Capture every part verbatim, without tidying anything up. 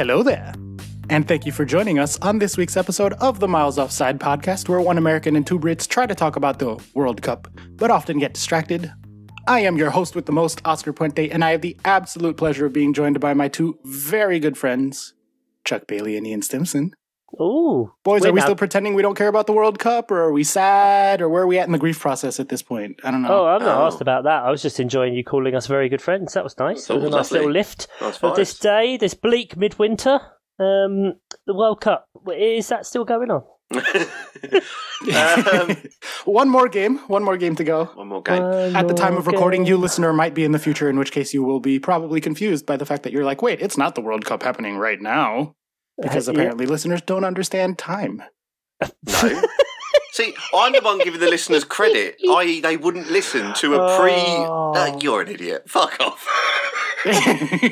Hello there, and thank you for joining us on this week's episode of the Miles Offside podcast, where one American and two Brits try to talk about the World Cup, but often get distracted. I am your host with the most, Oscar Puente, and I have the absolute pleasure of being joined by my two very good friends, Chuck Bailey and Ian Stimson. Ooh. Boys, are we now. still pretending we don't care about the World Cup, or are we sad, or where are we at in the grief process at this point? I don't know. Oh, I'm not oh. asked about that. I was just enjoying you calling us very good friends. That was nice. That was, it was a nice little lift of this day, this bleak midwinter. Um, the World Cup, is that still going on? um, one more game, one more game to go. One more game. One at the time of recording, game. you listener might be in the future, in which case you will be probably confused by the fact that you're like, wait, it's not the World Cup happening right now. Because apparently yeah. listeners don't understand time. No. See, I'm the one giving the listeners credit, that is they wouldn't listen to a pre... Oh. Uh, you're an idiot. Fuck off. Date.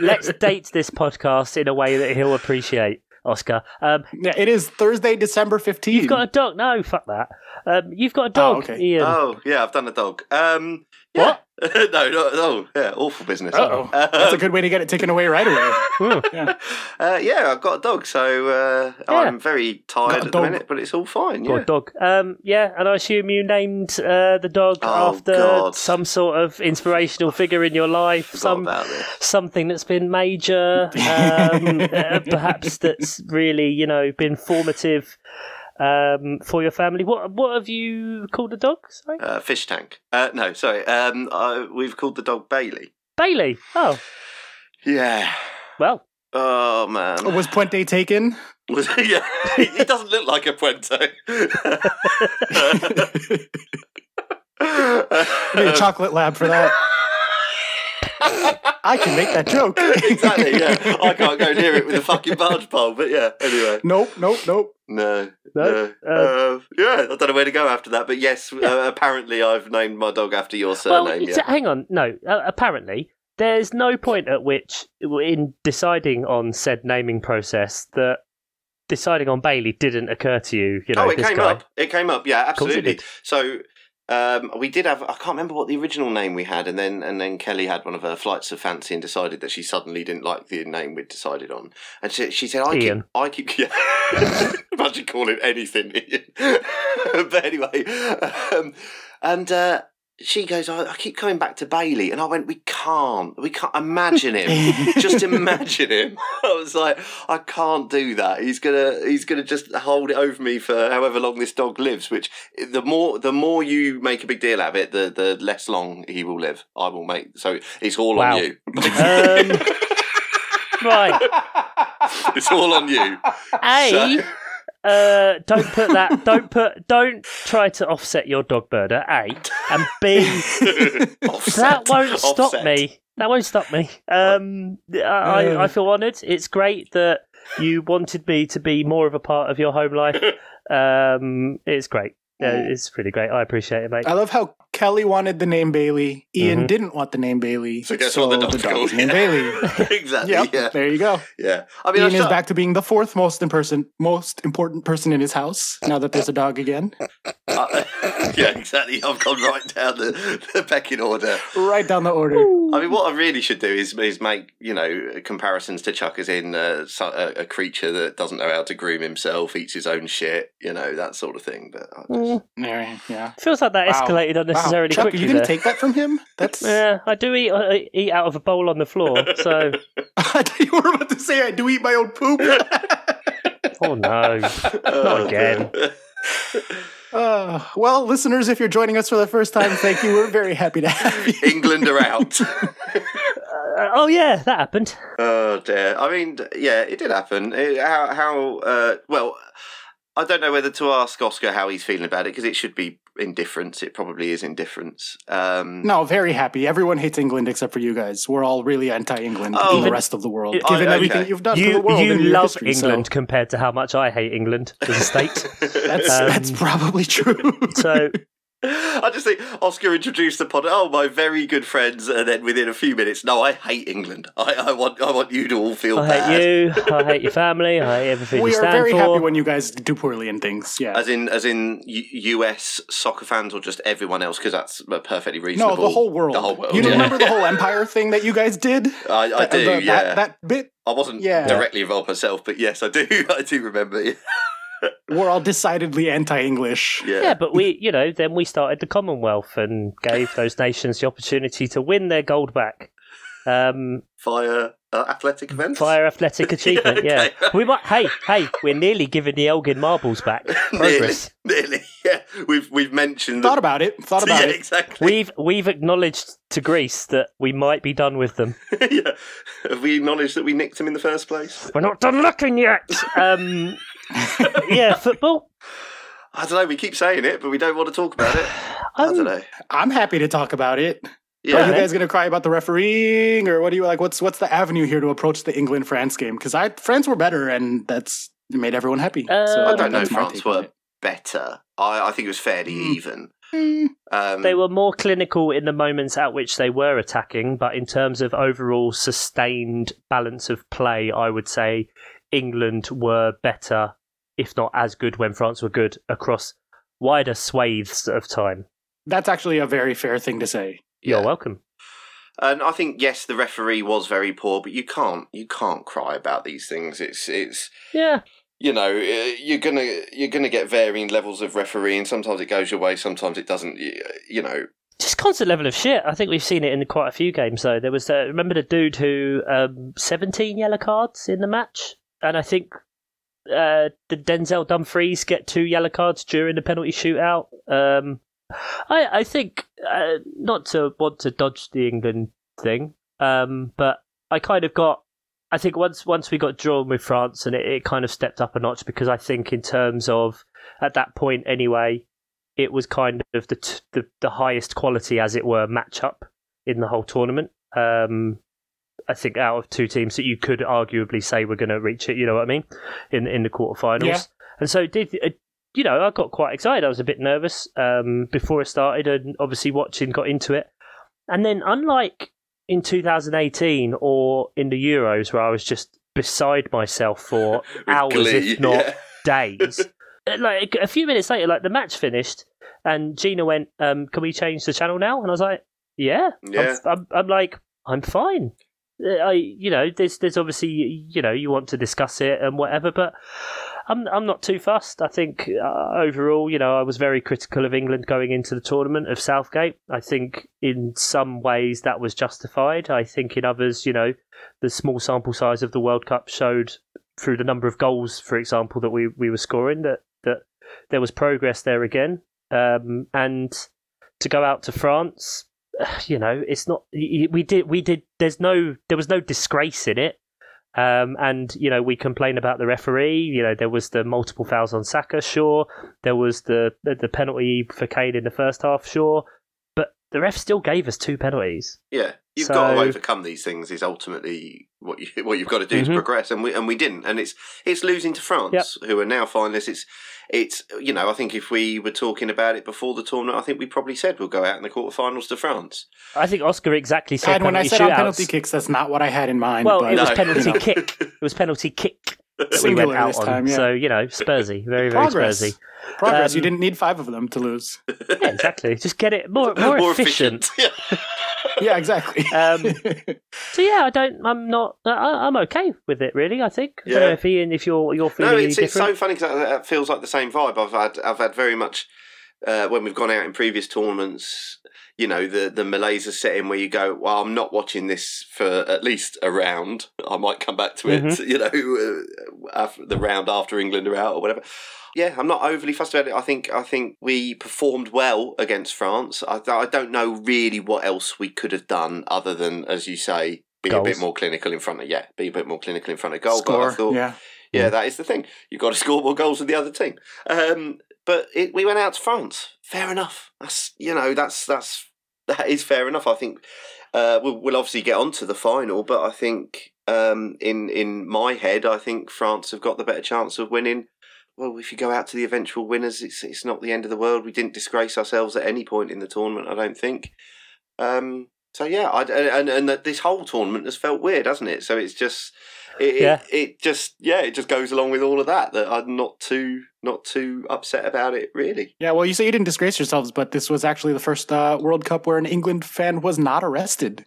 Let's date this podcast in a way that he'll appreciate, Oscar. Um, yeah, it is Thursday, December fifteenth. You've got a dog. No, fuck that. Um, you've got a dog, oh, okay. Ian. Oh, yeah, I've done a dog. Um, yeah. What? no, no, no, yeah, awful business. Uh-oh. Uh, That's a good way to get it taken away right away. Ooh, yeah. Uh, yeah, I've got a dog, so uh, yeah. I'm very tired at the minute, but it's all fine. Got yeah. a dog. Um, yeah, and I assume you named uh, the dog oh, after God. some sort of inspirational figure in your life, some something that's been major, um, uh, perhaps that's really, you know, been formative. Um, for your family, what what have you called the dog? Sorry, uh, fish tank. Uh, no, sorry. Um, I, we've called the dog Bailey. Bailey. Oh, yeah. Well. Oh man. Was Puente taken? Was yeah. He doesn't look like a Puente. We need a chocolate lab for that. I can make that joke. Exactly, yeah. I can't go near it with a fucking barge pole, but yeah, anyway. Nope, nope, nope. No, no. no. Um, uh, yeah, I don't know where to go after that, but yes, yeah. uh, apparently I've named my dog after your surname. Well, yeah. Hang on, no, uh, apparently there's no point at which, in deciding on said naming process, that deciding on Bailey didn't occur to you, you know, Oh, it this came guy. up. It came up, yeah, absolutely. So... Um, we did have, I can't remember what the original name we had, and then and then Kelly had one of her flights of fancy and decided that she suddenly didn't like the name we'd decided on. And she, she said, I Ian. keep, I keep, yeah. Imagine calling anything Ian. But anyway, um, and uh, she goes, I, I keep coming back to Bailey. And I went, we can't, we can't imagine him. Just imagine him. I was like, I can't do that. He's gonna, he's gonna just hold it over me for however long this dog lives. Which the more, the more you make a big deal out of it, the the less long he will live. I will make so it's all wow. on you. Um, right, it's all on you. A, so. uh, don't put that. Don't put. Don't try to offset your dog murder. A and B. That won't stop offset. me. That won't stop me. Um, I, I feel honoured. It's great that you wanted me to be more of a part of your home life. Um, it's great. Yeah, it's really great. I appreciate it, mate. I love how Kelly wanted the name Bailey. Ian mm-hmm. didn't want the name Bailey. So guess so what the dog's called? The dog's name Bailey. Exactly. Yep, yeah. There you go. Yeah. I mean, Ian I is back to being the fourth most in person, most important person in his house now that there's a dog again. Uh, yeah, exactly. I've gone right down the, the pecking order. Right down the order. Ooh. I mean, what I really should do is is make, you know, comparisons to Chuck as in uh, a, a creature that doesn't know how to groom himself, eats his own shit, you know, that sort of thing. But I just... Yeah. yeah. Feels like that escalated wow. unnecessarily wow. Chuck, quickly. Are you going to take that from him? That's yeah. I do eat I eat out of a bowl on the floor. So I thought you were about to say I do eat my own poop. Oh no! Not again. Uh, well, listeners, if you're joining us for the first time, thank you. We're very happy to have you. England are out. Uh, oh yeah, that happened. Oh dear. I mean, yeah, it did happen. It, how? How? Uh, well. I don't know whether to ask Oscar how he's feeling about it, because it should be indifference. It probably is indifference. Um, no, very happy. Everyone hates England except for you guys. We're all really anti-England oh, in the rest of the world, it, given I, okay. everything you've done you, for the world. You love history, England so. compared to how much I hate England as a state. That's, um, that's probably true. So I just think Oscar introduced the pod. Oh, my very good friends, and then within a few minutes, no, I hate England. I, I want, I want you to all feel I bad. I hate you. I hate your family. I hate everything we you stand for. We are very happy when you guys do poorly in things. Yeah, as in, as in U- U.S. soccer fans or just everyone else, because that's perfectly reasonable. No, the whole world. The whole world. You yeah. remember the whole Empire thing that you guys did? I, I that, do. The, yeah, that, that bit. I wasn't yeah. directly involved myself, but yes, I do. I do remember. Yeah. We're all decidedly anti-English. Yeah. yeah, but we, you know, then we started the Commonwealth and gave those nations the opportunity to win their gold back. Um, via uh, athletic events? Via athletic achievement, yeah. Okay. yeah. We might, hey, hey, we're nearly giving the Elgin marbles back. Progress. Nearly, nearly, yeah. We've, we've mentioned... Thought that, about it, thought about yeah, it. Exactly. We've, we've acknowledged to Greece that we might be done with them. yeah. Have we acknowledged that we nicked them in the first place? We're not done looking yet! Um... yeah, football. I don't know. We keep saying it, but we don't want to talk about it. I'm, I don't know. I'm happy to talk about it. Yeah. Are you guys going to cry about the refereeing, or what do you like? What's what's the avenue here to approach the England France game? Because I France were better, and that's made everyone happy. Uh, so I don't know. France were better. I, I think it was fairly mm. even. Mm. Um, they were more clinical in the moments at which they were attacking, but in terms of overall sustained balance of play, I would say England were better, if not as good, when France were good across wider swathes of time. That's actually a very fair thing to say. You're yeah. welcome. And I think yes, the referee was very poor, but you can't you can't cry about these things. It's it's yeah. You know, you're gonna you're gonna get varying levels of refereeing. Sometimes it goes your way, sometimes it doesn't. You know, just constant level of shit. I think we've seen it in quite a few games though. There was uh, remember the dude who um, seventeen yellow cards in the match, and I think. Uh, did Denzel Dumfries get two yellow cards during the penalty shootout? Um, I, I think, uh, not to want to dodge the England thing, um, but I kind of got, I think once once we got drawn with France, and it, it kind of stepped up a notch, because I think in terms of, at that point anyway, it was kind of the t- the, the highest quality, as it were, match-up in the whole tournament. Um I think out of two teams that you could arguably say were going to reach it, you know what I mean, in in the quarterfinals. Yeah. And so did uh, you know? I got quite excited. I was a bit nervous um, before it started, and obviously watching got into it. And then, unlike in two thousand eighteen or in the Euros, where I was just beside myself for hours, glee, if not yeah. days, like a few minutes later, like the match finished, and Gina went, um, "Can we change the channel now?" And I was like, "Yeah, yeah." I'm, I'm, I'm like, "I'm fine." I, you know, there's, there's obviously, you know, you want to discuss it and whatever, but I'm, I'm not too fussed. I think uh, overall, you know, I was very critical of England going into the tournament, of Southgate. I think in some ways that was justified. I think in others, you know, the small sample size of the World Cup showed through the number of goals, for example, that we, we were scoring, that, that there was progress there again. Um, and to go out to France, you know, it's not, we did, we did, there's no, there was no disgrace in it. Um, and, you know, we complain about the referee, you know, there was the multiple fouls on Saka, sure. There was the, the penalty for Kane in the first half, sure. But the ref still gave us two penalties. Yeah. You've so, got to overcome these things is ultimately what you, what you've got to do mm-hmm. to progress. And we, and we didn't. And it's, it's losing to France yep. who are now finalists. It's, It's, you know, I think if we were talking about it before the tournament, I think we probably said we'll go out in the quarterfinals to France. I think Oscar exactly said and penalty shootouts. And when I said on penalty kicks, that's not what I had in mind. Well, but it was no. penalty kick. It was penalty kick that we went out this time, on. Yeah. So, you know, Spursy. Very, very Progress. Spursy. Progress. Um, you didn't need five of them to lose. Yeah, exactly. Just get it more, more, more efficient. efficient. Yeah. yeah, exactly. um, so yeah, I don't. I'm not. I, I'm okay with it, really. I think. Yeah. I don't know if Ian, if you're you're feeling no, it's, any it's different. So funny because that feels like the same vibe. I've had I've had very much uh, when we've gone out in previous tournaments. You know, the the malaise is setting where you go, well, I'm not watching this for at least a round. I might come back to it, mm-hmm. you know, uh, after the round after England are out or whatever. Yeah, I'm not overly fussed about it. I think I think we performed well against France. I, I don't know really what else we could have done other than, as you say, be Goals. a bit more clinical in front of yeah, be a bit more clinical in front of goal. Score, but I thought, yeah. yeah, that is the thing. You've got to score more goals than the other team. Um, But it, we went out to France. Fair enough. That's you know that's that's that is fair enough. I think uh, we'll, we'll obviously get on to the final, but I think um, in in my head, I think France have got the better chance of winning. well, if you go out to the eventual winners, it's it's not the end of the world. We didn't disgrace ourselves at any point in the tournament, I don't think. Um, so yeah, I, and and this whole tournament has felt weird, hasn't it? So it's just, it, yeah. it it just yeah, it just goes along with all of that. That I'm not too not too upset about it, really. Yeah, well, you say you didn't disgrace yourselves, but this was actually the first uh, World Cup where an England fan was not arrested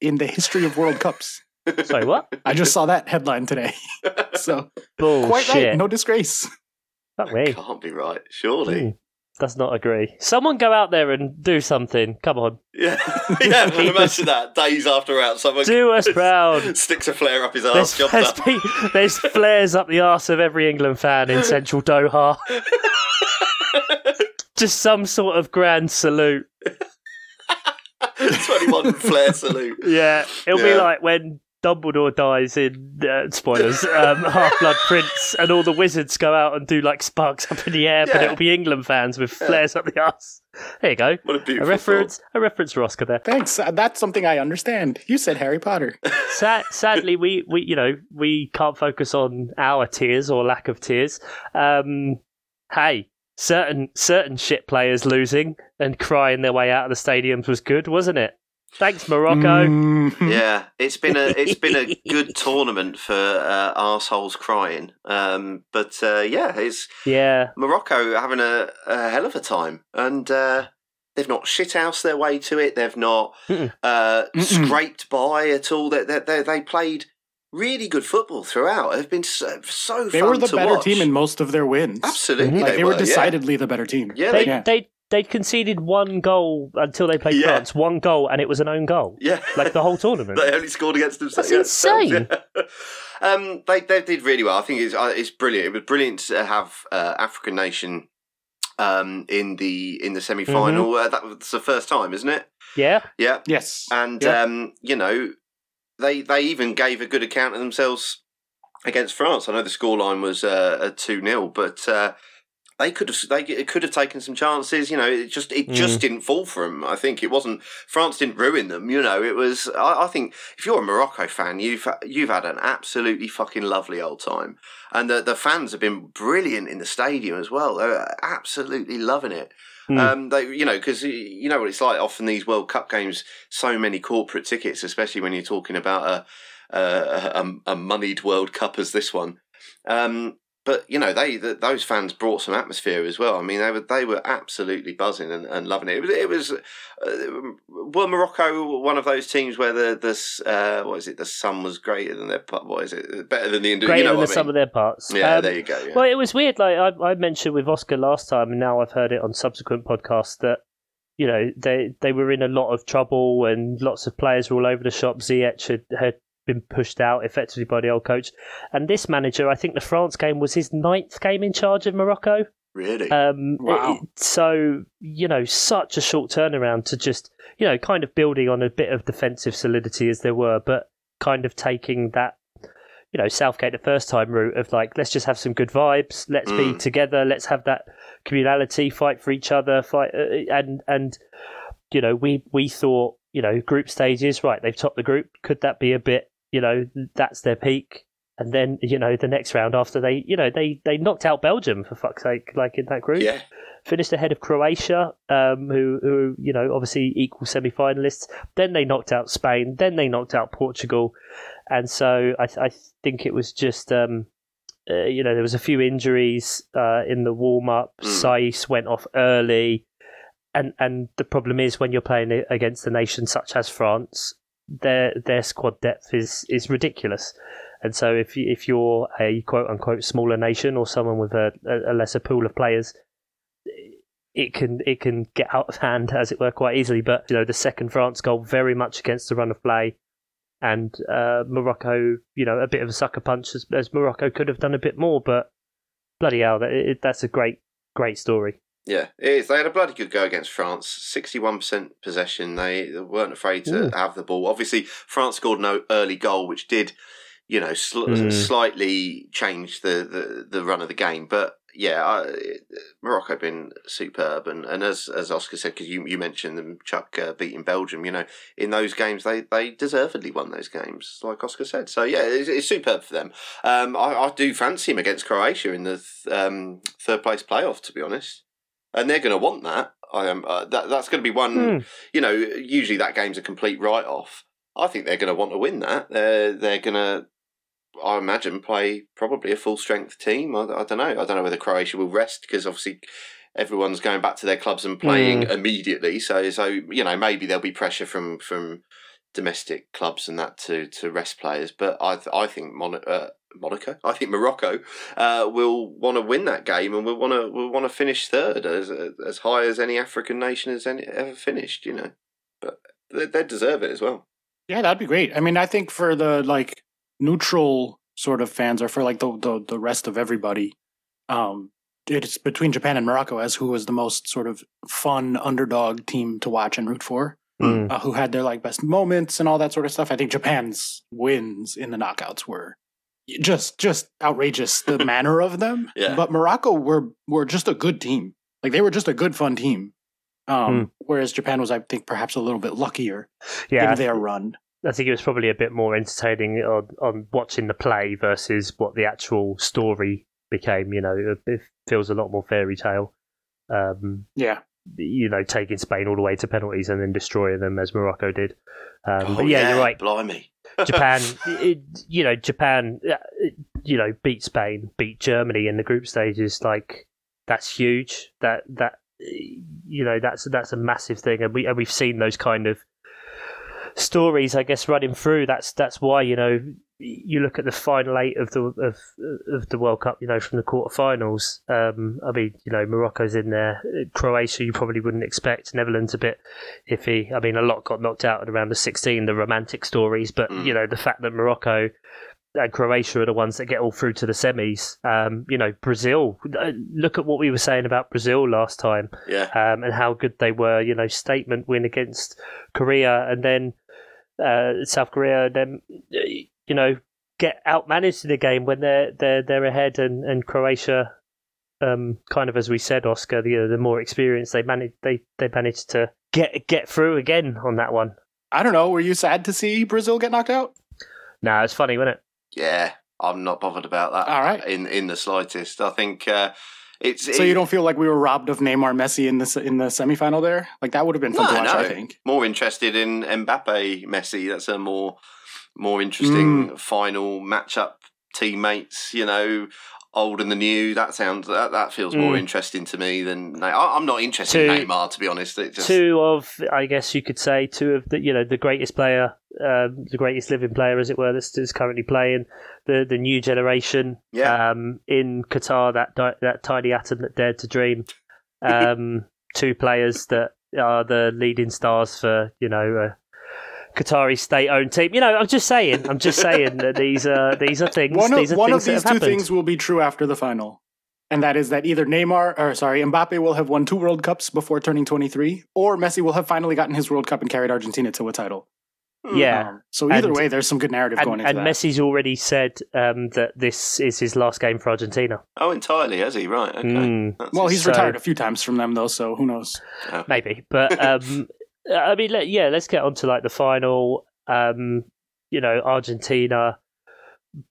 in the history of World Cups. Sorry, what? I just saw that headline today. So bullshit. Quite right, no disgrace. That way. Can't be right, surely. Mm, does not agree. Someone go out there and do something. Come on. Yeah, yeah. Well, imagine that. Days after out, someone do us proud. Sticks a flare up his arse. There's, there's, be, there's flares up the arse of every England fan in central Doha. Just some sort of grand salute. twenty-one flare salute. Yeah, it'll yeah. be like when Dumbledore dies in uh, spoilers um, Half-Blood Prince, and all the wizards go out and do like sparks up in the air, yeah. but it'll be England fans with flares yeah. up the arse. There you go. What a beautiful a reference thought. A reference for Oscar there. Thanks. Uh, that's something I understand. You said Harry Potter. Sad, sadly, we, we you know we can't focus on our tears or lack of tears. Um, hey, certain certain shit players losing and crying their way out of the stadiums was good, wasn't it? Thanks, Morocco. Mm. Yeah, it's been a it's been a good tournament for uh, arseholes crying. Um, but uh, yeah, it's yeah Morocco having a, a hell of a time, and uh, they've not shithoused their way to it. They've not Mm-mm. Uh, Mm-mm. scraped by at all. They, they they played really good football throughout. They've been so, so fun to watch. They were the better watch. team in most of their wins. Absolutely, mm-hmm. like, they, they were, were decidedly yeah. the better team. Yeah, they. they, yeah. they They'd conceded one goal until they played yeah. France, one goal, and it was an own goal. Yeah. Like the whole tournament. They only scored against themselves. That's insane. Yeah. um, they they did really well. I think it's it's brilliant. It was brilliant to have uh, African nation um, in the in the semi-final. Mm-hmm. Uh, that was the first time, isn't it? Yeah. Yeah. Yes. And, yeah. Um, you know, they, they even gave a good account of themselves against France. I know the scoreline was uh, a two nil, but... Uh, They could have they could have taken some chances, you know. It just it just mm. didn't fall for them. I think it wasn't France didn't ruin them, you know. It was I, I think if you're a Morocco fan, you've you've had an absolutely fucking lovely old time, and the the fans have been brilliant in the stadium as well. They're absolutely loving it. Mm. Um, they you know because you know what it's like. Often these World Cup games, so many corporate tickets, especially when you're talking about a a, a, a moneyed World Cup as this one. Um, But you know they the, those fans brought some atmosphere as well. I mean they were they were absolutely buzzing and, and loving it. It was, it was uh, were Morocco one of those teams where the this uh, what is it the sum was greater than their part. What is it better than the Indo- greater you know than the I mean? sum of their parts? Yeah, um, there you go. Yeah. Well, it was weird. Like I, I mentioned with Oscar last time, and now I've heard it on subsequent podcasts that you know they they were in a lot of trouble and lots of players were all over the shop. Ziyech had. had been pushed out effectively by the old coach, and this manager, I think the France game was his ninth game in charge of Morocco. Really? Um, wow. It, so you know, such a short turnaround to just you know, kind of building on a bit of defensive solidity as there were, but kind of taking that you know Southgate the first time route of like let's just have some good vibes, let's mm. be together, let's have that communality, fight for each other, fight uh, and and you know we we thought you know group stages right they've topped the group, could that be a bit you know, that's their peak. And then, you know, the next round after they, you know, they, they knocked out Belgium, for fuck's sake, like in that group. Yeah. Finished ahead of Croatia, um, who, who, you know, obviously equal semi-finalists. Then they knocked out Spain. Then they knocked out Portugal. And so I, I think it was just, um, uh, you know, there was a few injuries uh, in the warm-up. Mm. Saïs went off early. And, and the problem is when you're playing against a nation such as France, Their their squad depth is, is ridiculous, and so if you, if you're a quote unquote smaller nation or someone with a, a lesser pool of players, it can it can get out of hand as it were quite easily. But you know the second France goal very much against the run of play, and uh, Morocco you know a bit of a sucker punch as, as Morocco could have done a bit more, but bloody hell that it, that's a great great story. Yeah, it is. They had a bloody good go against France. sixty-one percent possession. They weren't afraid to Ooh. have the ball. Obviously, France scored an early goal, which did, you know, sl- mm. slightly change the, the, the run of the game. But yeah, I, Morocco have been superb, and, and as as Oscar said, because you, you mentioned them, Chuck uh, beating Belgium, you know, in those games they, they deservedly won those games, like Oscar said. So yeah, it's, it's superb for them. Um, I, I do fancy him against Croatia in the th- um, third place playoff, to be honest, and they're going to want that. I am uh, that that's going to be one. Mm. You know, usually that game's a complete write off. I think they're going to want to win that. They're they're going to. I imagine, play probably a full-strength team. I, I don't know. I don't know whether Croatia will rest because obviously everyone's going back to their clubs and playing mm. immediately. So, so you know, maybe there'll be pressure from, from domestic clubs and that to, to rest players. But I I think Mon- uh, Monaco, I think Morocco uh, will want to win that game and will want to will want to finish third, as as high as any African nation has any, ever finished. You know, but they, they deserve it as well. Yeah, that'd be great. I mean, I think for the like. neutral sort of fans, or for like the, the the rest of everybody, um it's between Japan and Morocco as who was the most sort of fun underdog team to watch and root for, mm. uh, who had their like best moments and all that sort of stuff. I think Japan's wins in the knockouts were just just outrageous, the manner of them. Yeah. But Morocco were were just a good team. Like they were just a good fun team. Um mm. Whereas Japan was, I think, perhaps a little bit luckier yeah. in their run. I think it was probably a bit more entertaining on, on watching the play versus what the actual story became. You know, it feels a lot more fairy tale. Um, yeah. You know, taking Spain all the way to penalties and then destroying them as Morocco did. Um, oh, but yeah, yeah, you're right. Blimey. Japan, it, you know, Japan, you know, beat Spain, beat Germany in the group stages. Like, that's huge. That, that you know, that's that's a massive thing. And, we, and we've seen those kind of stories, I guess, running through. That's that's why, you know, you look at the final eight of the of of the World Cup, you know, from the quarterfinals. Um, I mean, you know, Morocco's in there. Croatia, you probably wouldn't expect. Netherlands a bit iffy. I mean, a lot got knocked out at around the sixteen, the romantic stories. But you know, the fact that Morocco and Croatia are the ones that get all through to the semis. Um, you know, Brazil. Look at what we were saying about Brazil last time, yeah, um, and how good they were. You know, statement win against Korea, and then. Uh, South Korea, then, you know, get outmanaged in the game when they're they're they're ahead, and and Croatia, um, kind of as we said, Oscar, the the more experienced, they managed they they managed to get get through again on that one. I don't know. Were you sad to see Brazil get knocked out? Nah, it's funny, wasn't it? Yeah, I'm not bothered about that. All right, in in the slightest. I think. Uh, It's, so it, you don't feel like we were robbed of Neymar, Messi in the in the semifinal there? Like that would have been fun no, to watch. No. I think more interested in Mbappé, Messi. That's a more more interesting mm. final matchup. Teammates, you know, old and the new. That sounds that, that feels mm. more interesting to me than I, I'm not interested two, in Neymar, to be honest. It just, two of, I guess you could say, two of the you know the greatest player, um, the greatest living player, as it were, that's, that's currently playing. The, the new generation yeah. um, in Qatar, that di- that tiny atom that dared to dream. Um, two players that are the leading stars for, you know, a Qatari state-owned team. You know, I'm just saying. I'm just saying that these are these are things. One of, these, are one things of these two happened. things will be true after the final, and that is that either Neymar or sorry Mbappe will have won two World Cups before turning twenty-three, or Messi will have finally gotten his World Cup and carried Argentina to a title. Yeah. Um, so either and, way, there's some good narrative and, going into and that. And Messi's already said um, that this is his last game for Argentina. Oh, entirely, has he? Right. Okay. Mm. Well, he's so, retired a few times from them, though, so who knows? Oh. Maybe. But, um, I mean, let, yeah, let's get on to like the final. Um, you know, Argentina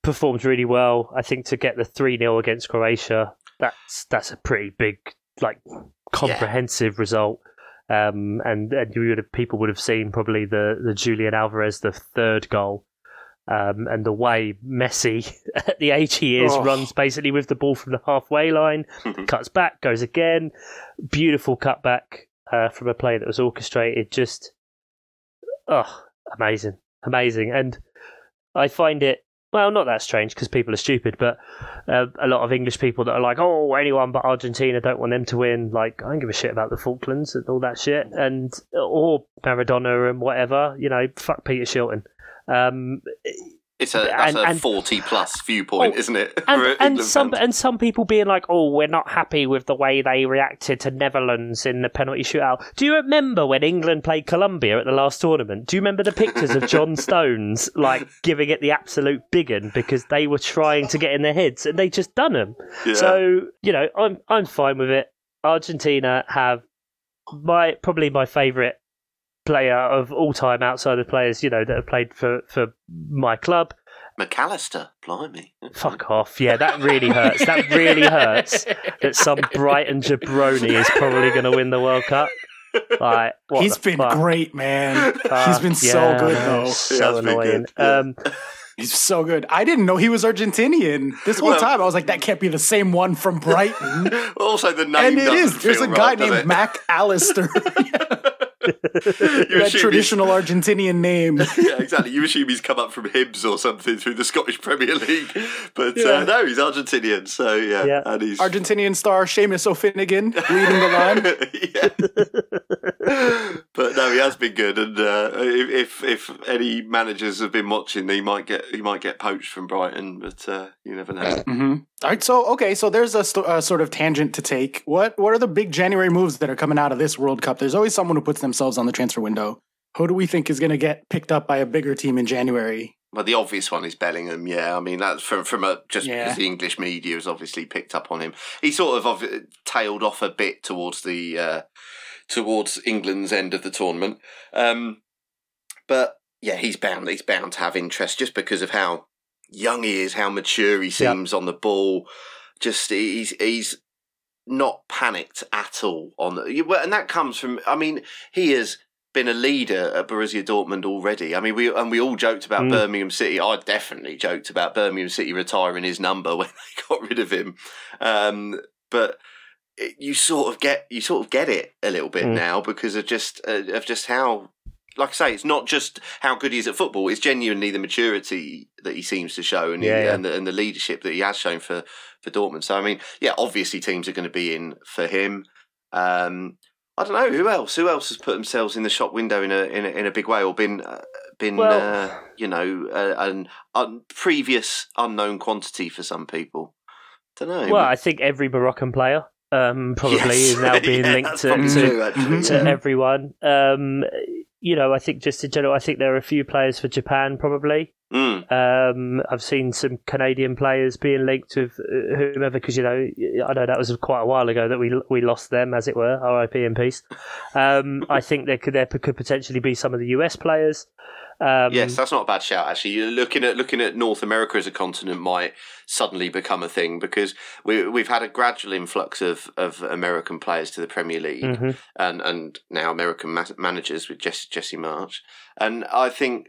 performed really well. I think to get the three nil against Croatia, that's, that's a pretty big, like, comprehensive yeah. result. Um, and and you would have, people would have seen probably the, the Julian Alvarez, the third goal, um, and the way Messi, at the age he is, oh. runs basically with the ball from the halfway line, cuts back, goes again. Beautiful cutback uh, from a play that was orchestrated. Just, oh, amazing, amazing. And I find it, well, not that strange because people are stupid, but uh, a lot of English people that are like, oh, anyone but Argentina, don't want them to win. Like, I don't give a shit about the Falklands and all that shit. And, or Maradona and whatever, you know, fuck Peter Shilton. Um, It's a that's and, a and, forty plus viewpoint, oh, isn't it? And, and some and some people being like, "Oh, we're not happy with the way they reacted to Netherlands in the penalty shootout." Do you remember when England played Colombia at the last tournament? Do you remember the pictures of John Stones like giving it the absolute biggin because they were trying to get in their heads and they just done them? Yeah. So you know, I'm I'm fine with it. Argentina have my probably my favourite player of all time outside of players, you know, that have played for, for my club. McAllister, blimey. Fuck off. Yeah, that really hurts. That really hurts that some Brighton jabroni is probably going to win the World Cup. Like, what He's been fuck? great, man. Uh, He's been yeah, so good, though. So yeah, annoying. Good. Yeah. Um, He's so good. I didn't know he was Argentinian. This whole well, time, I was like, that can't be the same one from Brighton. Also, the name And it is. There's a guy right, named McAllister. That traditional Argentinian name. Yeah, exactly. You assume he's come up from Hibs or something through the Scottish Premier League. But yeah. uh, no, he's Argentinian. So, yeah. yeah. And he's... Argentinian star Seamus O'Finnigan leading the line. But no, he has been good. And uh, if if any managers have been watching, they might get he might get poached from Brighton, but uh, you never know. Mm-hmm. All right, so okay, so there's a, st- a sort of tangent to take. What what are the big January moves that are coming out of this World Cup? There's always someone who puts themselves on the transfer window. Who do we think is going to get picked up by a bigger team in January? Well, the obvious one is Bellingham. Yeah, I mean that's from from a, just yeah. because the English media has obviously picked up on him. He sort of ob- tailed off a bit towards the uh, towards England's end of the tournament, um, but yeah, he's bound. He's bound to have interest just because of how young he is, how mature he seems yep. on the ball. Just he's he's not panicked at all on the, and that comes from. I mean, he has been a leader at Borussia Dortmund already. I mean, we and we all joked about mm. Birmingham City. I definitely joked about Birmingham City retiring his number when they got rid of him. Um, but it, you sort of get you sort of get it a little bit mm. now because of just uh, of just how. Like I say, it's not just how good he is at football; it's genuinely the maturity that he seems to show, and yeah, he, yeah. And, the, and the leadership that he has shown for, for Dortmund. So, I mean, yeah, obviously teams are going to be in for him. Um, I don't know who else. Who else has put themselves in the shop window in a in a, in a big way, or been uh, been well, uh, you know uh, an un- previous unknown quantity for some people. I don't know. Well, I think every Moroccan player. Um, probably yes. is now being yeah, linked to, to, actually, to yeah. everyone. Um, you know, I think just in general, I think there are a few players for Japan probably. Mm. Um, I've seen some Canadian players being linked with whomever because you know I know that was quite a while ago that we we lost them as it were. R I P in peace. Um, I think there could there could potentially be some of the U S players. Um, yes, that's not a bad shout. Actually, you're looking at looking at North America as a continent might suddenly become a thing because we we've had a gradual influx of, of American players to the Premier League mm-hmm. and and now American ma- managers with Jesse, Jesse Marsch. And I think,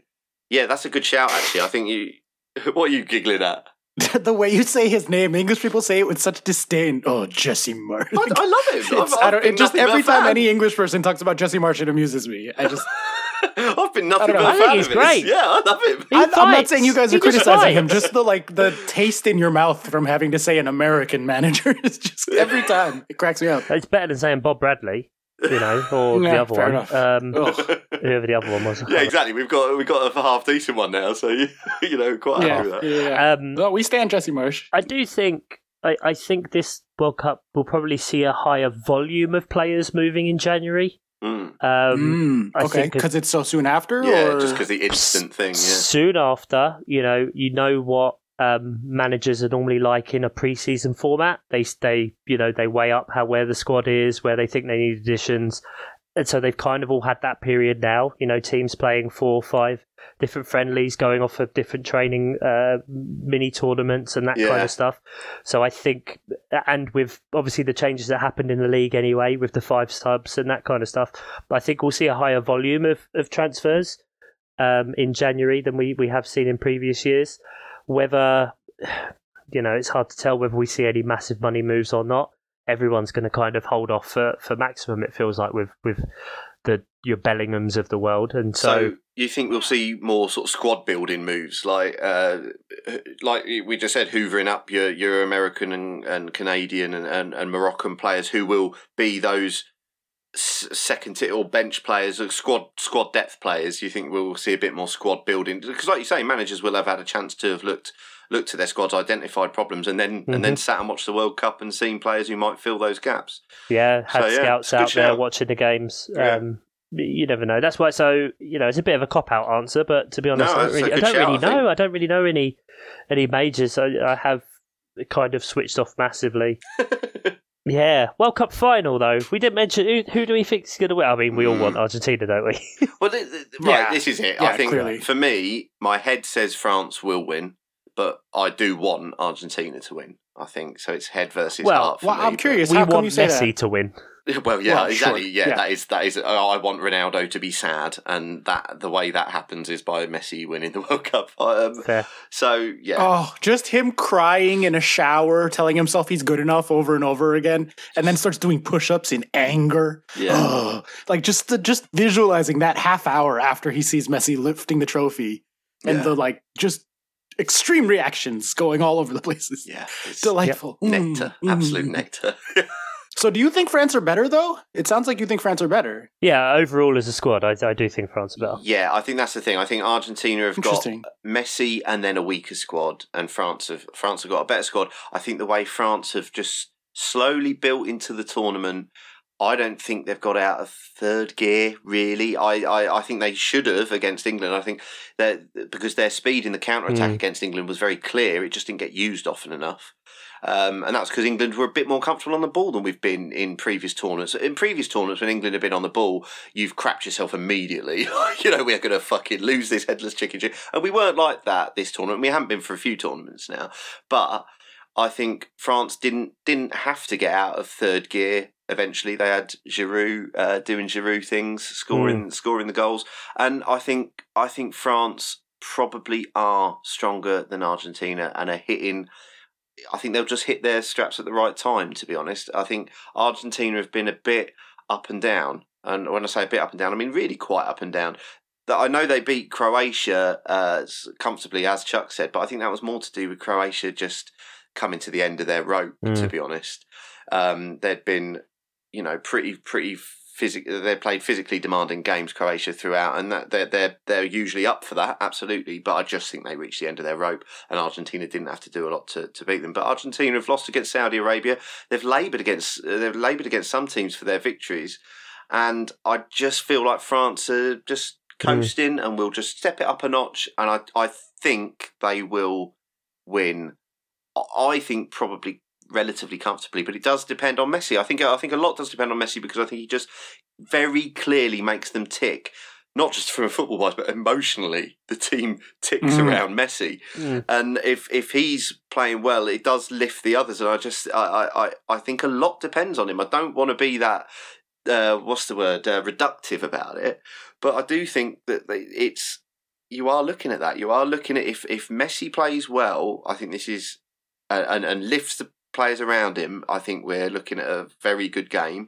yeah, that's a good shout. Actually, I think you. What are you giggling at? The way you say his name, English people say it with such disdain. Oh, Jesse Marsch! I, I love him. I've, I've I don't, it just every time fan. Any English person talks about Jesse Marsch, it amuses me. I just. I've been nothing but a fan he's of great. Yeah, I love him. I'm, I'm not saying you guys are he criticizing him. Just the like the taste in your mouth from having to say an American manager is just every time it cracks me up. It's better than saying Bob Bradley, you know, or yeah, the other one. Um, whoever the other one was. Yeah, exactly. We've got we've got a half decent one now, so you know, quite yeah, happy with that. Yeah. Um, well, we stand Jesse Marsch. I do think. I, I think this World Cup will probably see a higher volume of players moving in January. Mm. Um, mm, okay, because it's so soon after? Yeah, or? Just because the instant thing. Yeah. Soon after, you know, you know what um, managers are normally like in a pre-season format. They, they, you know, they weigh up how where the squad is, where they think they need additions. And so they've kind of all had that period now, you know, teams playing four or five different friendlies, going off of different training uh, mini tournaments and that yeah. kind of stuff. So I think, and with obviously the changes that happened in the league anyway, with the five subs and that kind of stuff, but I think we'll see a higher volume of, of transfers um, in January than we, we have seen in previous years. Whether, you know, it's hard to tell whether we see any massive money moves or not. Everyone's going to kind of hold off for, for maximum, it feels like, with with the your Bellinghams of the world. And so, so you think we'll see more sort of squad building moves, like uh, like we just said, hoovering up your, your American and, and Canadian and, and, and Moroccan players who will be those second tier or bench players, or squad squad depth players, you think we'll see a bit more squad building? Because, like you say, managers will have had a chance to have looked looked at their squads, identified problems, and then mm-hmm. and then sat and watched the World Cup and seen players who might fill those gaps. Yeah, had so, yeah, scouts out there shout. watching the games. Yeah. Um, you never know. That's why. So you know, it's a bit of a cop out answer, but to be honest, no, I don't really, I don't shout, really know. I, I don't really know any any majors. I, I have kind of switched off massively. Yeah, World Cup final though. We didn't mention who, who do we think is going to win. I mean, we all mm. want Argentina, don't we? Well, th- th- right, yeah. this is it. Yeah, I think clearly. For me, my head says France will win, but I do want Argentina to win. I think so. It's head versus well, heart. For well, me, I'm curious. We how want Messi to win. Well, yeah, well, exactly. Sure. Yeah, yeah, that is that is. Oh, I want Ronaldo to be sad, and that the way that happens is by Messi winning the World Cup. Um, Fair. So yeah. Oh, just him crying in a shower, telling himself he's good enough over and over again, and then starts doing push-ups in anger. Yeah. Oh, like just the, just visualizing that half hour after he sees Messi lifting the trophy, and yeah. the like just. Extreme reactions going all over the places. Yeah. Delightful. Yep. Nectar. Mm. Absolute nectar. So do you think France are better, though? It sounds like you think France are better. Yeah, overall as a squad, I, I do think France are better. Yeah, I think that's the thing. I think Argentina have got Messi and then a weaker squad, and France have, France have got a better squad. I think the way France have just slowly built into the tournament, I don't think they've got out of third gear, really. I, I, I think they should have against England. I think that because their speed in the counter-attack mm. against England was very clear. It just didn't get used often enough. Um, and that's because England were a bit more comfortable on the ball than we've been in previous tournaments. In previous tournaments, when England have been on the ball, you've crapped yourself immediately. You know, we're going to fucking lose this headless chicken shit. And we weren't like that this tournament. We haven't been for a few tournaments now. But I think France didn't didn't have to get out of third gear. Eventually, they had Giroud uh, doing Giroud things, scoring mm. scoring the goals, and I think I think France probably are stronger than Argentina and are hitting. I think they'll just hit their straps at the right time. To be honest, I think Argentina have been a bit up and down, and when I say a bit up and down, I mean really quite up and down. I know they beat Croatia uh, comfortably, as Chuck said, but I think that was more to do with Croatia just coming to the end of their rope. Mm. To be honest, um, they'd been. You know, pretty, pretty physical. They played physically demanding games, Croatia, throughout, and that they're they're they're usually up for that, absolutely. But I just think they reached the end of their rope, and Argentina didn't have to do a lot to, to beat them. But Argentina have lost against Saudi Arabia. They've laboured against they've laboured against some teams for their victories, and I just feel like France are just coasting, mm. and will just step it up a notch. And I I think they will win. I think probably. Relatively comfortably, but it does depend on Messi. I think I think a lot does depend on Messi because I think he just very clearly makes them tick, not just from a football wise, but emotionally, the team ticks mm. around Messi. Mm. And if if he's playing well, it does lift the others. And I just I I I think a lot depends on him. I don't want to be that uh, what's the word uh, reductive about it, but I do think that it's you are looking at that. You are looking at if if Messi plays well, I think this is uh, and and lifts the players around him, I think we're looking at a very good game.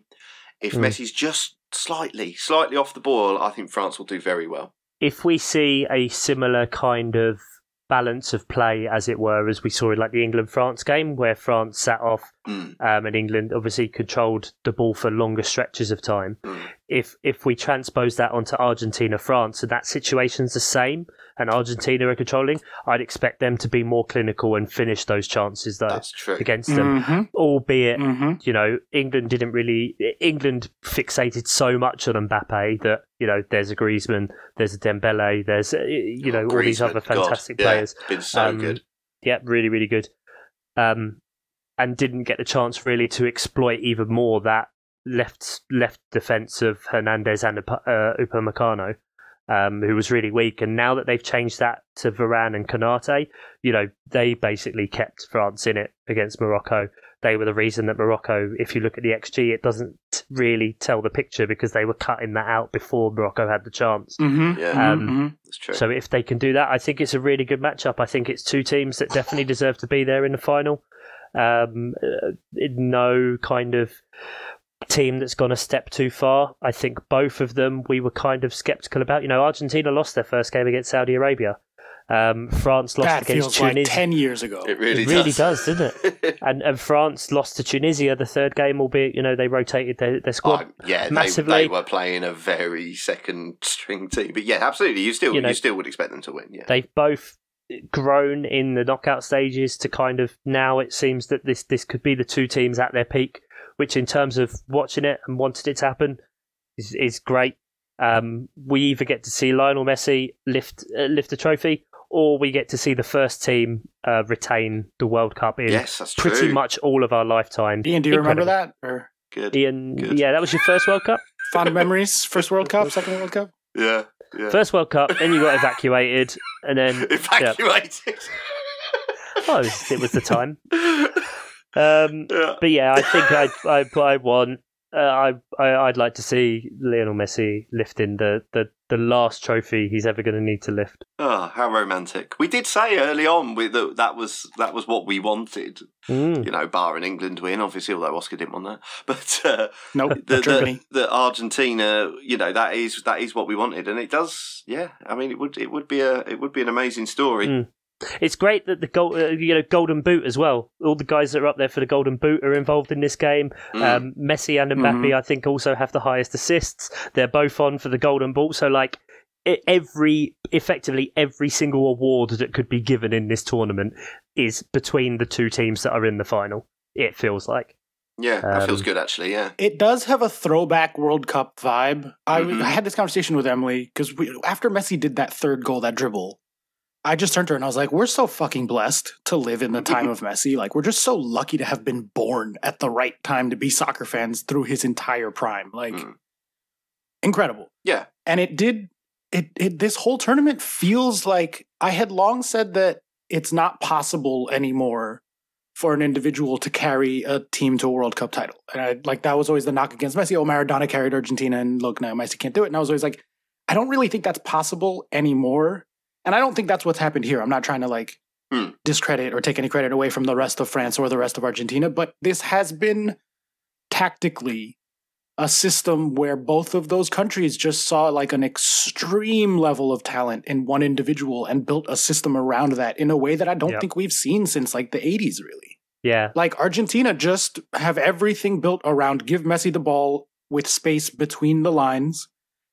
If mm. Messi's just slightly, slightly off the ball, I think France will do very well. If we see a similar kind of balance of play, as it were, as we saw in like the England-France game, where France sat off mm. um, and England obviously controlled the ball for longer stretches of time. Mm. If if we transpose that onto Argentina-France and that situation's the same, and Argentina are controlling, I'd expect them to be more clinical and finish those chances though That's true. against them. Mm-hmm. Albeit, mm-hmm. you know, England didn't really, England fixated so much on Mbappé that, you know, there's a Griezmann, there's a Dembélé, there's, you know, oh, all these other fantastic God. players. Yeah, it's been so um, good. Yeah, really, really good. Um, and didn't get the chance really to exploit even more that left left defence of Hernandez and uh, Upamecano. Um, who was really weak, and now that they've changed that to Varane and Konaté, you know, they basically kept France in it against Morocco. They were the reason that Morocco, if you look at the X G, it doesn't really tell the picture because they were cutting that out before Morocco had the chance. Mm-hmm. Yeah, um, mm-hmm. That's true. So if they can do that, I think it's a really good matchup. I think it's two teams that definitely deserve to be there in the final. Um, no kind of team that's gone a step too far. I think both of them we were kind of sceptical about. You know, Argentina lost their first game against Saudi Arabia. Um, France lost that against Tunisia. That feels like ten years ago. It really, it really does. does, doesn't it? and and France lost to Tunisia the third game, albeit, you know, they rotated their, their squad oh, yeah, massively. They, they were playing a very second string team. But yeah, absolutely. You still you, know, you still would expect them to win. Yeah. They've both grown in the knockout stages to kind of, now it seems that this, this could be the two teams at their peak, which in terms of watching it and wanted it to happen is, is great. Um, we either get to see Lionel Messi lift uh, lift a trophy, or we get to see the first team uh, retain the World Cup in yes, that's pretty true. much all of our lifetime. Ian, do you Incredible. remember that? Or Good. Ian, Good. Yeah, that was your first World Cup? Fond memories? First World Cup? Second World Cup? Yeah. Yeah. First World Cup, then you got evacuated, and then evacuated. Yeah. Oh, it was, it was the time. Um, yeah. But yeah, I think I I, I want uh, I, I I'd like to see Lionel Messi lifting the, the, the last trophy he's ever going to need to lift. Oh, how romantic! We did say early on we, that that was that was what we wanted. Mm. You know, barring England win, obviously, although Oscar didn't want that. But uh, nope, the, the, the Argentina, you know, that is that is what we wanted, and it does. Yeah, I mean, it would it would be a it would be an amazing story. Mm. It's great that the gold, uh, you know, Golden Boot as well. All the guys that are up there for the Golden Boot are involved in this game. Mm. Um, Messi and Mbappé, mm-hmm. I think, also have the highest assists. They're both on for the Golden Ball. So, like, every effectively every single award that could be given in this tournament is between the two teams that are in the final. It feels like. Yeah, that um, feels good, actually, yeah. It does have a throwback World Cup vibe. I, mm-hmm. I had this conversation with Emily, because after Messi did that third goal, that dribble, I just turned to her and I was like, we're so fucking blessed to live in the time of Messi. Like, we're just so lucky to have been born at the right time to be soccer fans through his entire prime. Like, mm. incredible. Yeah. And it did, it, it, this whole tournament feels like, I had long said that it's not possible anymore for an individual to carry a team to a World Cup title. And I, like, that was always the knock against Messi. Oh, Maradona carried Argentina, and look, now Messi can't do it. And I was always like, I don't really think that's possible anymore. And I don't think that's what's happened here. I'm not trying to, like, mm. discredit or take any credit away from the rest of France or the rest of Argentina, but this has been tactically a system where both of those countries just saw, like, an extreme level of talent in one individual and built a system around that in a way that I don't yep. think we've seen since, like, the eighties, really. Yeah. Like, Argentina just have everything built around give Messi the ball with space between the lines,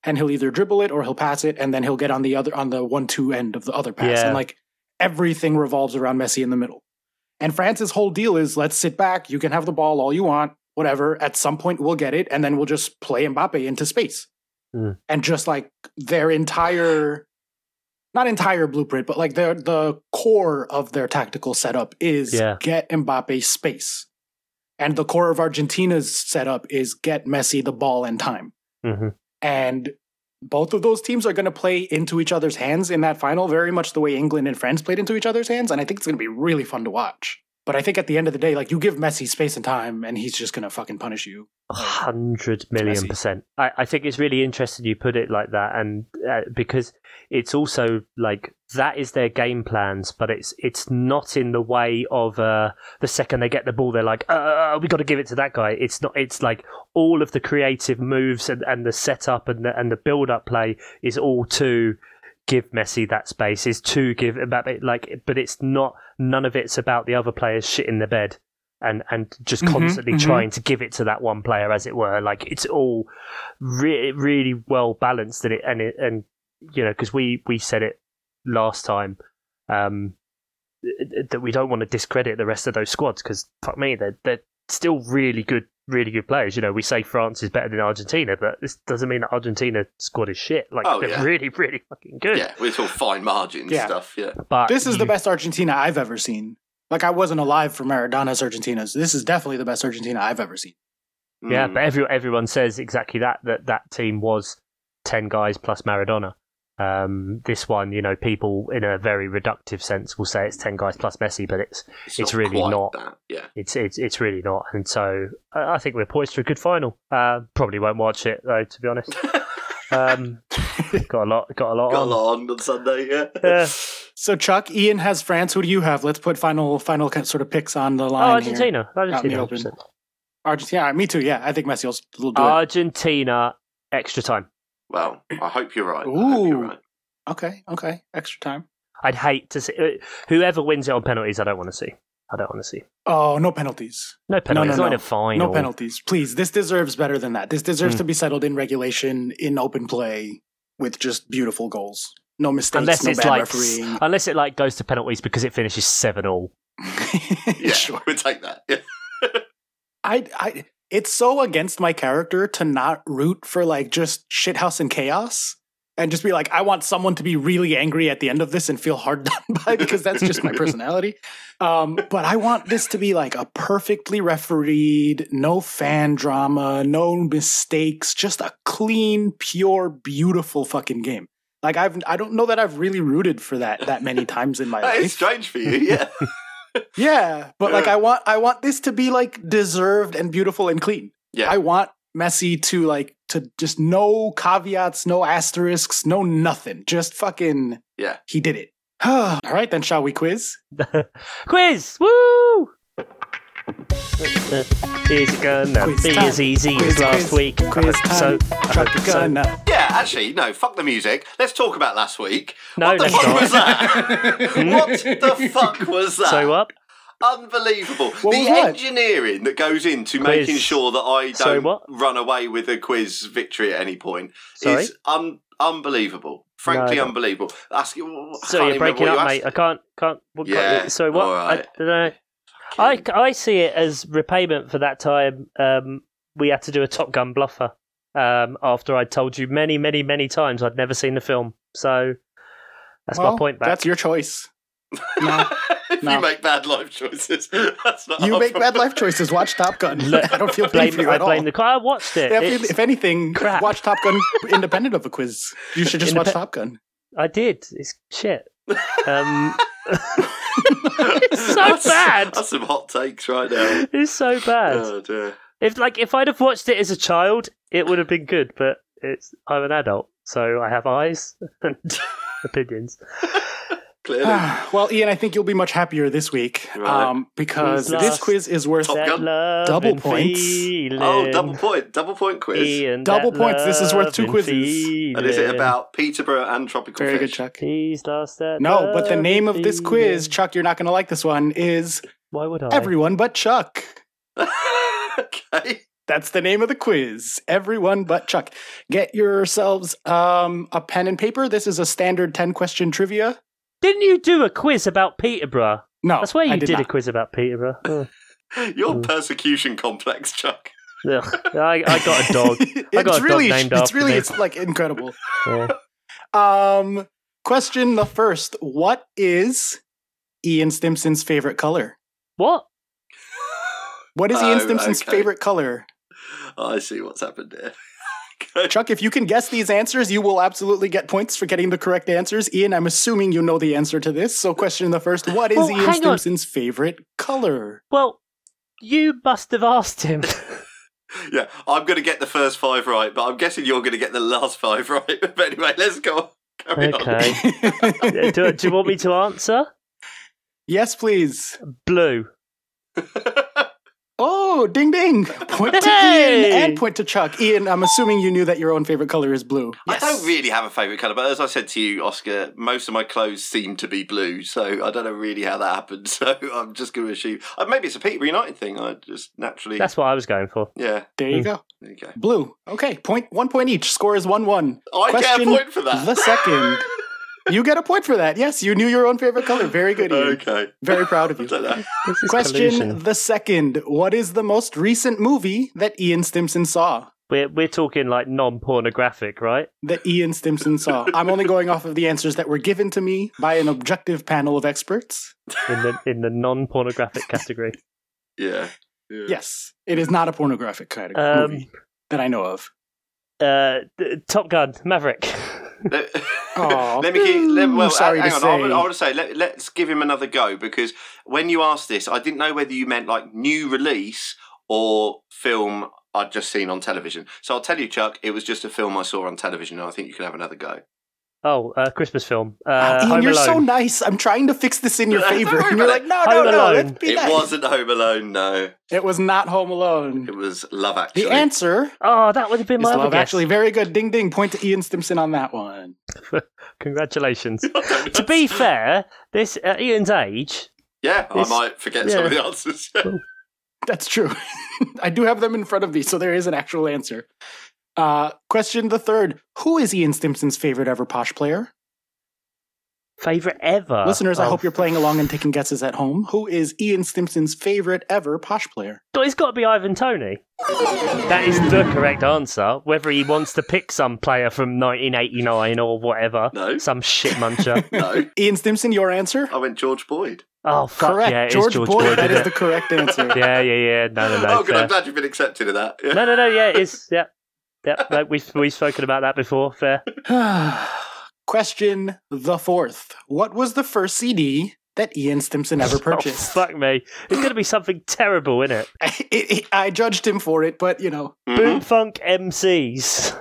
and he'll either dribble it or he'll pass it, and then he'll get on the other on the one-two end of the other pass. Yeah. And, like, everything revolves around Messi in the middle. And France's whole deal is, let's sit back, you can have the ball all you want, whatever, at some point we'll get it, and then we'll just play Mbappe into space. Mm. And just, like, their entire, not entire blueprint, but, like, their the core of their tactical setup is yeah. get Mbappe space. And the core of Argentina's setup is get Messi the ball in time. Mm-hmm. And both of those teams are going to play into each other's hands in that final, very much the way England and France played into each other's hands. And I think it's going to be really fun to watch. But I think at the end of the day, like, you give Messi space and time, and he's just going to fucking punish you. A hundred million percent. I, I think it's really interesting you put it like that. And uh, because it's also like, that is their game plans, but it's it's not in the way of uh, the second they get the ball, they're like, uh, we got to give it to that guy. It's not. It's like all of the creative moves and, and the setup and the, and the build-up play is all to give Messi that space, is to give Mbappe, like, but it's not, none of it's about the other players shitting the bed and and just mm-hmm, constantly mm-hmm. trying to give it to that one player, as it were. Like, it's all really really well balanced, and it and it and you know, because we we said it last time um that we don't want to discredit the rest of those squads, because fuck me, they're they're still really good really good players. You know, we say France is better than Argentina, but this doesn't mean that Argentina squad is shit. Like, oh, they're yeah. really, really fucking good. Yeah, we're talking fine margins yeah. stuff, yeah. But this is you... the best Argentina I've ever seen. Like, I wasn't alive for Maradona's Argentina, so this is definitely the best Argentina I've ever seen. Yeah, mm. but every, everyone says exactly that, that that team was ten guys plus Maradona. Um, this one, you know, people in a very reductive sense will say it's ten guys plus Messi, but it's it's, it's not really not. That. Yeah, it's it's it's really not. And so I think we're poised for a good final. Uh, probably won't watch it though, to be honest. um, got a lot, got a lot, got on. a lot on on Sunday. Yeah. yeah. So Chuck, Ian has France. Who do you have? Let's put final final sort of picks on the line. Oh, Argentina, here. Argentina, Argentina. Argentina. Yeah, me too. Yeah, I think Messi will do it. Argentina, extra time. Well, I hope you're right. Ooh. I hope you're right. Okay, okay. Extra time. I'd hate to see whoever wins it on penalties. I don't want to see. I don't want to see. Oh, no penalties. No penalties. No, no, no. Not a final. No penalties. Please. This deserves better than that. This deserves mm. to be settled in regulation, in open play, with just beautiful goals. No mistakes, unless no it's bad like, refereeing. Unless it like goes to penalties because it finishes seven all. Yeah, sure. We'll take that. Yeah. I, I, it's so against my character to not root for like just shithouse and chaos. And just be like, I want someone to be really angry at the end of this and feel hard done by, because that's just my personality. Um, but I want this to be like a perfectly refereed, no fan drama, no mistakes, just a clean, pure, beautiful fucking game. Like I've, I don't know that I've really rooted for that that many times in my life. It's strange for you, yeah. Yeah, but like I want, I want this to be like deserved and beautiful and clean. Yeah, I want Messi to like to just no caveats, no asterisks, no nothing. Just fucking yeah, he did it. All right, then shall we quiz? Quiz, woo! It's gonna quiz be time. As easy quiz, as last quiz, week. Quiz time. So, Chuck gonna. So. Yeah, actually, no. Fuck the music. Let's talk about last week. No, what the fuck not. was that? What the fuck was that? So what? Unbelievable. What the engineering that? that goes into quiz. Making sure that I don't so run away with a quiz victory at any point Sorry? is un- unbelievable. Frankly, no, unbelievable. Ask you, well, so you're breaking up, you mate. I can't... can't, can't yeah. So what? Right. I don't know. I, I see it as repayment for that time um, we had to do a Top Gun bluffer um, after I told you many, many, many times I'd never seen the film. So that's well, my point back. That's your choice. No. No. You make bad life choices. That's not you make problem. Bad life choices. Watch Top Gun. Look, I don't feel blame for you I at blame all. The, I watched it. Yeah, if anything, crap. Watch Top Gun independent of a quiz. You should just Indep- watch Top Gun. I did. It's shit. Um, it's so that's, bad. That's some hot takes right now. It's so bad. Oh, dear. If like if I'd have watched it as a child, it would have been good. But it's I'm an adult, so I have eyes and opinions. Well, Ian, I think you'll be much happier this week right. um, because this quiz is worth double points. Feeling. Oh, double point. Double point quiz. Ian, double points. This is worth two quizzes. Feeling. And is it about Peterborough and tropical Very fish? Very good, Chuck. He's lost that no, but the name feeling. Of this quiz, Chuck, you're not going to like this one, is Why would I? Everyone But Chuck. Okay. That's the name of the quiz. Everyone But Chuck. Get yourselves um, a pen and paper. This is a standard ten-question trivia. Didn't you do a quiz about Peterborough? No, that's where you I did, did a quiz about Peterborough. Oh. Your oh. persecution complex, Chuck. Ugh. I, I got a dog. I got a really, dog named it's after really, me. It's like incredible. Yeah. Um, question the first: what is Ian Stimson's favorite color? What? What is oh, Ian Stimson's okay. favorite color? Oh, I see what's happened there. Chuck, if you can guess these answers, you will absolutely get points for getting the correct answers. Ian, I'm assuming you know the answer to this. So question the first, what is well, Ian Stimson's on. favorite color? Well, you must have asked him. Yeah, I'm going to get the first five right, but I'm guessing you're going to get the last five right. But anyway, let's go. Carry okay. on. do, do you want me to answer? Yes, please. Blue. Oh, ding, ding. Point to hey! Ian and point to Chuck. Ian, I'm assuming you knew that your own favourite colour is blue. Yes. I don't really have a favourite colour, but as I said to you, Oscar, most of my clothes seem to be blue, so I don't know really how that happened, so I'm just going to assume. Uh, maybe it's a Peterborough United thing. I just naturally... That's what I was going for. Yeah. There you mm. go. There you go. Blue. Okay, point, one point each. Score is one one. I Question get a point for that. The second... You get a point for that. Yes, you knew your own favorite color. Very good, Ian. Okay. Very proud of you. Question collusion. The second. What is the most recent movie that Ian Stimson saw? We're, we're talking like non-pornographic, right? That Ian Stimson saw. I'm only going off of the answers that were given to me by an objective panel of experts. In the, in the non-pornographic category. Yeah. yeah. Yes. It is not a pornographic category um, movie that I know of. Uh, Top Gun, Maverick. let, let me give, let, well, Sorry hang to on. Say. I, would, I would say let, let's give him another go, because when you asked this, I didn't know whether you meant like new release or film I'd just seen on television. So I'll tell you, Chuck, it was just a film I saw on television, and I think you can have another go. Oh, uh, Christmas film. Uh, Ian, Home you're Alone. So nice. I'm trying to fix this in your no, favour. And you're like, no, Home no, Alone. no. Let's be it nice. wasn't Home Alone, no. It was not Home Alone. It was Love Actually. The answer. Oh, that would have been my other guess. Love Actually. Very good. Ding, ding. Point to Ian Stimson on that one. Congratulations. To be fair, this at Ian's age... Yeah, this, I might forget yeah. some of the answers. Cool. That's true. I do have them in front of me, so there is an actual answer. Uh, question the third. Who is Ian Stimson's favourite ever posh player? Favourite ever? Listeners, oh. I hope you're playing along and taking guesses at home. Who is Ian Stimson's favourite ever posh player? So it's got to be Ivan Toney. That is the correct answer. Whether he wants to pick some player from nineteen eighty-nine or whatever. No. Some shit muncher. No. Ian Stimson, your answer? I went George Boyd. Oh, fuck correct. Yeah, it George, is George Boyd. Boyd that is it? The correct answer. Yeah, yeah, yeah. No, no, no. Oh, good. I'm glad you've been accepted of that. Yeah. No, no, no. Yeah, it is. Yeah. Yeah. No, we've, we've spoken about that before. Fair. Question the fourth. What was the first C D that Ian Stimson ever purchased? Oh, fuck me. It's going to be something terrible, isn't it? I, it, it? I judged him for it, but, you know. Mm-hmm. Boom Funk M Cs.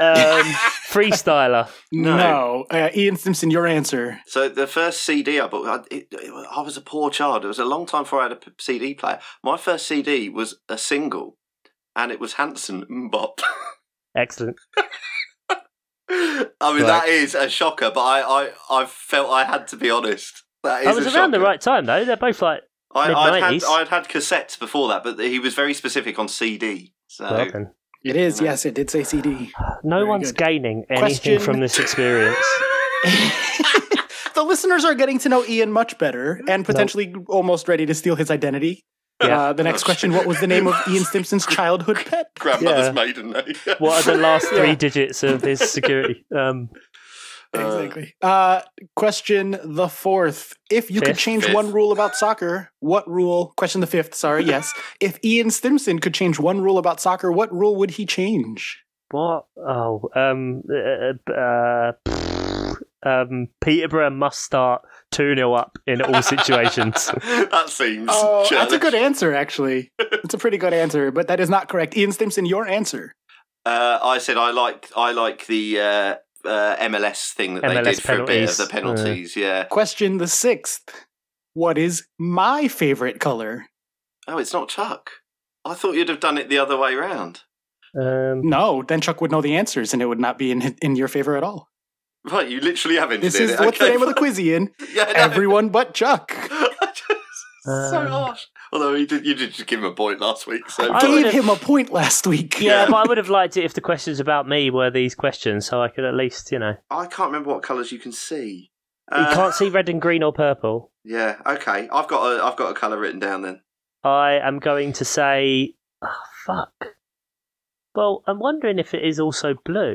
um, freestyler. No. no. Uh, Ian Stimson, your answer. So the first C D I bought, I, it, it, I was a poor child. It was a long time before I had a C D player. My first C D was a single, and it was Hanson Mbop. Excellent. I mean, right. That is a shocker, but I, I, I felt I had to be honest. That is I was a around shocker. The right time, though. They're both like I, mid-nineties. I'd had, had cassettes before that, but he was very specific on C D. So well, it is, yes, it did say C D. No very one's good. Gaining anything Question. From this experience. The listeners are getting to know Ian much better and potentially no. almost ready to steal his identity. Yeah. Uh, the next question, what was the name of Ian Stimson's childhood pet? Grandmother's yeah. maiden name. What are the last three yeah. digits of his security? Um, exactly. Uh, uh, question the fourth. If you fifth, could change fifth. one rule about soccer, what rule? Question the fifth, sorry, yes. If Ian Stimson could change one rule about soccer, what rule would he change? What? Oh, um, uh, uh, um, Peterborough must start two nil up in all situations. That seems oh, that's a good answer, actually. It's a pretty good answer, but that is not correct. Ian Stimson, your answer. Uh, I said I like I like the uh, uh, M L S thing that M L S they did penalties. For a bit of the penalties. Uh, yeah. Question the sixth. What is my favourite colour? Oh, it's not Chuck. I thought you'd have done it the other way round. Um, no, then Chuck would know the answers, and it would not be in in your favour at all. Right, you literally haven't. This is it. What's okay. the name of the quiz, Ian? Yeah, no. Everyone but Chuck. Just, um, so harsh. Although you did, you did just give him a point last week. So I gave him a point last week. Yeah, yeah, but I would have liked it if the questions about me were these questions, so I could at least, you know. I can't remember what colours you can see. You uh, can't see red and green or purple. Yeah. Okay. I've got a. I've got a colour written down. Then I am going to say. Oh, fuck. Well, I'm wondering if it is also blue.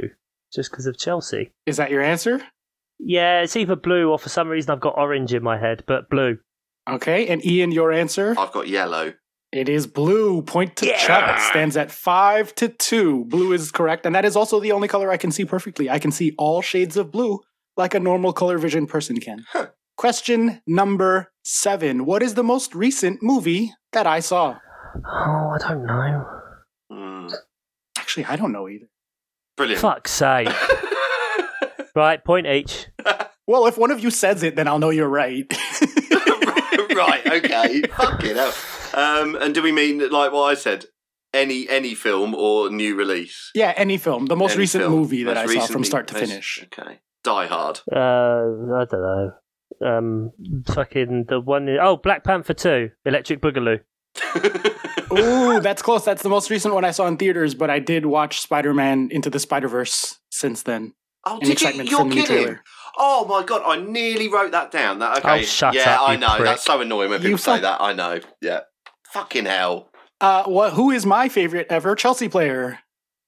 Just because of Chelsea. Is that your answer? Yeah, it's either blue or for some reason I've got orange in my head, but blue. Okay, and Ian, your answer? I've got yellow. It is blue. Point to yeah. Chuck. It stands at five to two. Blue is correct, and that is also the only color I can see perfectly. I can see all shades of blue like a normal color vision person can. Huh. Question number seven. What is the most recent movie that I saw? Oh, I don't know. Mm. Actually, I don't know either. Brilliant. Fuck's sake. Right, point each. Well, if one of you says it, then I'll know you're right. Right, okay. Fucking hell. Um, and do we mean, like what I said, any any film or new release? Yeah, any film. The most any recent film. Movie that most I recently, saw from start to most, finish. Okay. Die Hard. Uh, I don't know. Um, fucking the one... Oh, Black Panther two, Electric Boogaloo. Ooh, that's close. That's the most recent one I saw in theaters, but I did watch Spider-Man Into the Spider-Verse since then. Oh, and did you? You're kidding. Oh, my God. I nearly wrote that down. That, okay. Oh, shut yeah, up, I know. Prick. That's so annoying when people you say fuck- that. I know. Yeah. Fucking hell. Uh, well, who is my favorite ever Chelsea player?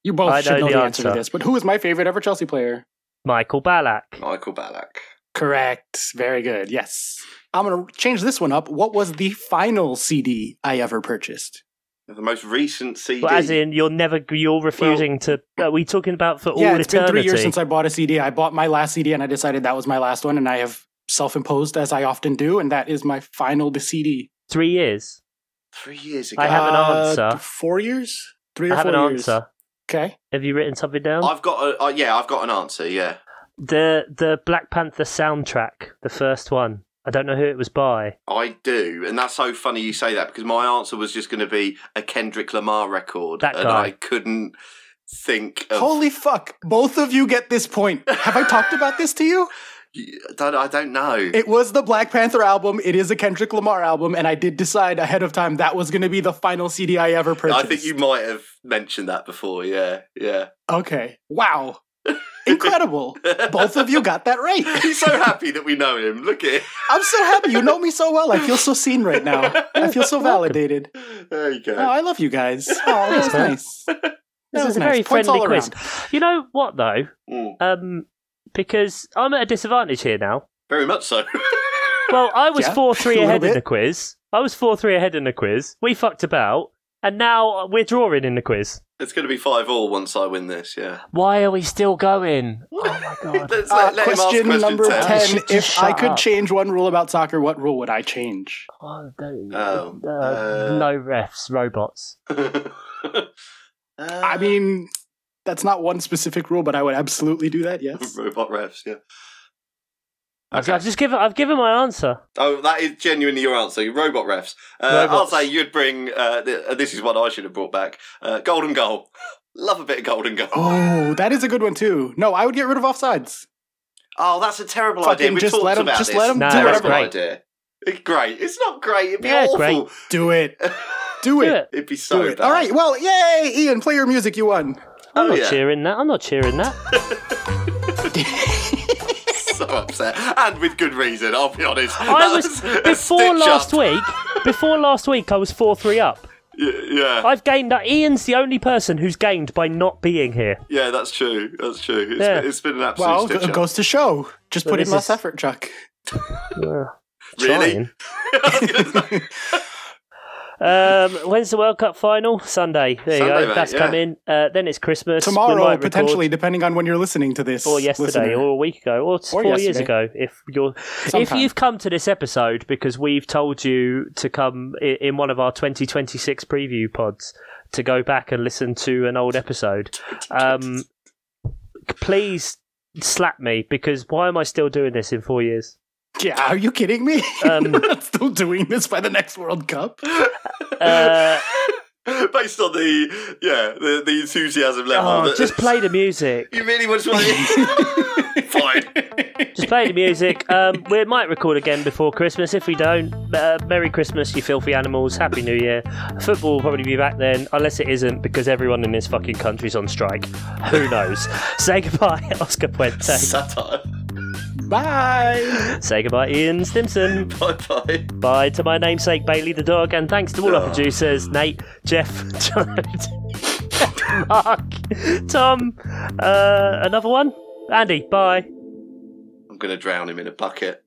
You both I should know the answer. answer to this, but who is my favorite ever Chelsea player? Michael Ballack. Michael Ballack. Correct. Very good. Yes. I'm going to change this one up. What was the final C D I ever purchased? The most recent C D. Well, as in, you're never, you're refusing well, to, are we talking about for all eternity? Yeah, it's eternity? Been three years since I bought a C D. I bought my last C D and I decided that was my last one and I have self-imposed as I often do and that is my final C D. Three years? Three years ago. I have an answer. Uh, four years? Three or I have four an years. Answer. Okay. Have you written something down? I've got a, uh, yeah, I've got an answer, yeah. The the Black Panther soundtrack, the first one. I don't know who it was by. I do, and that's so funny you say that because my answer was just going to be a Kendrick Lamar record, that and guy. I couldn't think of... Holy fuck. Both of you get this point. Have I talked about this to you? I don't know. It was the Black Panther album. It is a Kendrick Lamar album. And I did decide ahead of time that was going to be the final C D I ever purchased. I think you might have mentioned that before. Yeah. Yeah. Okay. Wow. Incredible. Both of you got that right. He's so happy that we know him. Look at him. I'm so happy. You know me so well. I feel so seen right now. I feel so validated. There you go. Oh, I love you guys. Oh, that's nice. That this was a nice. Very Points friendly quiz. You know what, though? Mm. Um... Because I'm at a disadvantage here now. Very much so. Well, I was yeah, four three ahead in the quiz. I was four three ahead in the quiz. We fucked about. And now we're drawing in the quiz. It's going to be five all once I win this, yeah. Why are we still going? Oh, my God. Let's uh, let, let question, question number ten. ten if I could up. change one rule about soccer, what rule would I change? Oh, don't, um, uh, uh, no refs, robots. uh, I mean... That's not one specific rule, but I would absolutely do that, yes. Robot refs, yeah. Okay. I've just given, I've given my answer. Oh, that is genuinely your answer, robot refs. Uh, I'll say you'd bring, uh, th- this is what I should have brought back, uh, golden goal. Love a bit of golden goal. Oh, that is a good one too. No, I would get rid of offsides. Oh, that's a terrible Fucking idea. We've just talked let them, about just this. Just let them no, do whatever great. idea. It's great. It's not great. It'd be yeah, awful. Great. Do it. Do it. it. It'd be so do bad. It. All right, well, yay, Ian, play your music, you won. I'm oh, not yeah. cheering that. I'm not cheering that. So upset. And with good reason, I'll be honest. I was, was before last up. week, before last week, I was four three up. Yeah, yeah. I've gained that. Ian's the only person who's gained by not being here. Yeah, that's true. That's true. It's, yeah. been, it's been an absolute Well, stitch it goes up. to show. Just so put in less effort, Chuck. Uh, really? Um, when's the World Cup final? Sunday. There Sunday, you go. Mate, That's yeah. coming. Uh, then it's Christmas. Tomorrow, potentially, depending on when you're listening to this. Or yesterday, listener. or a week ago, or, or four yesterday. years ago. If you're, Sometime. if you've come to this episode because we've told you to come in one of our twenty twenty-six preview pods to go back and listen to an old episode, um, please slap me, because why am I still doing this in four years? Yeah, are you kidding me? Um, We're not still doing this by the next World Cup. Uh, Based on the yeah the, the enthusiasm level. Oh, just play the music. You really want to play? Fine. Just play the music. Um, we might record again before Christmas. If we don't, uh, Merry Christmas, you filthy animals. Happy New Year. Football will probably be back then, unless it isn't, because everyone in this fucking country's on strike. Who knows? Say goodbye, Oscar Puente. Satire. Bye. Say goodbye, Ian Stimson. Bye bye. Bye to my namesake Bailey the dog, and thanks to all oh. our producers Nate, Jeff, John, Mark, Tom, uh, another one, Andy. Bye. I'm gonna drown him in a bucket.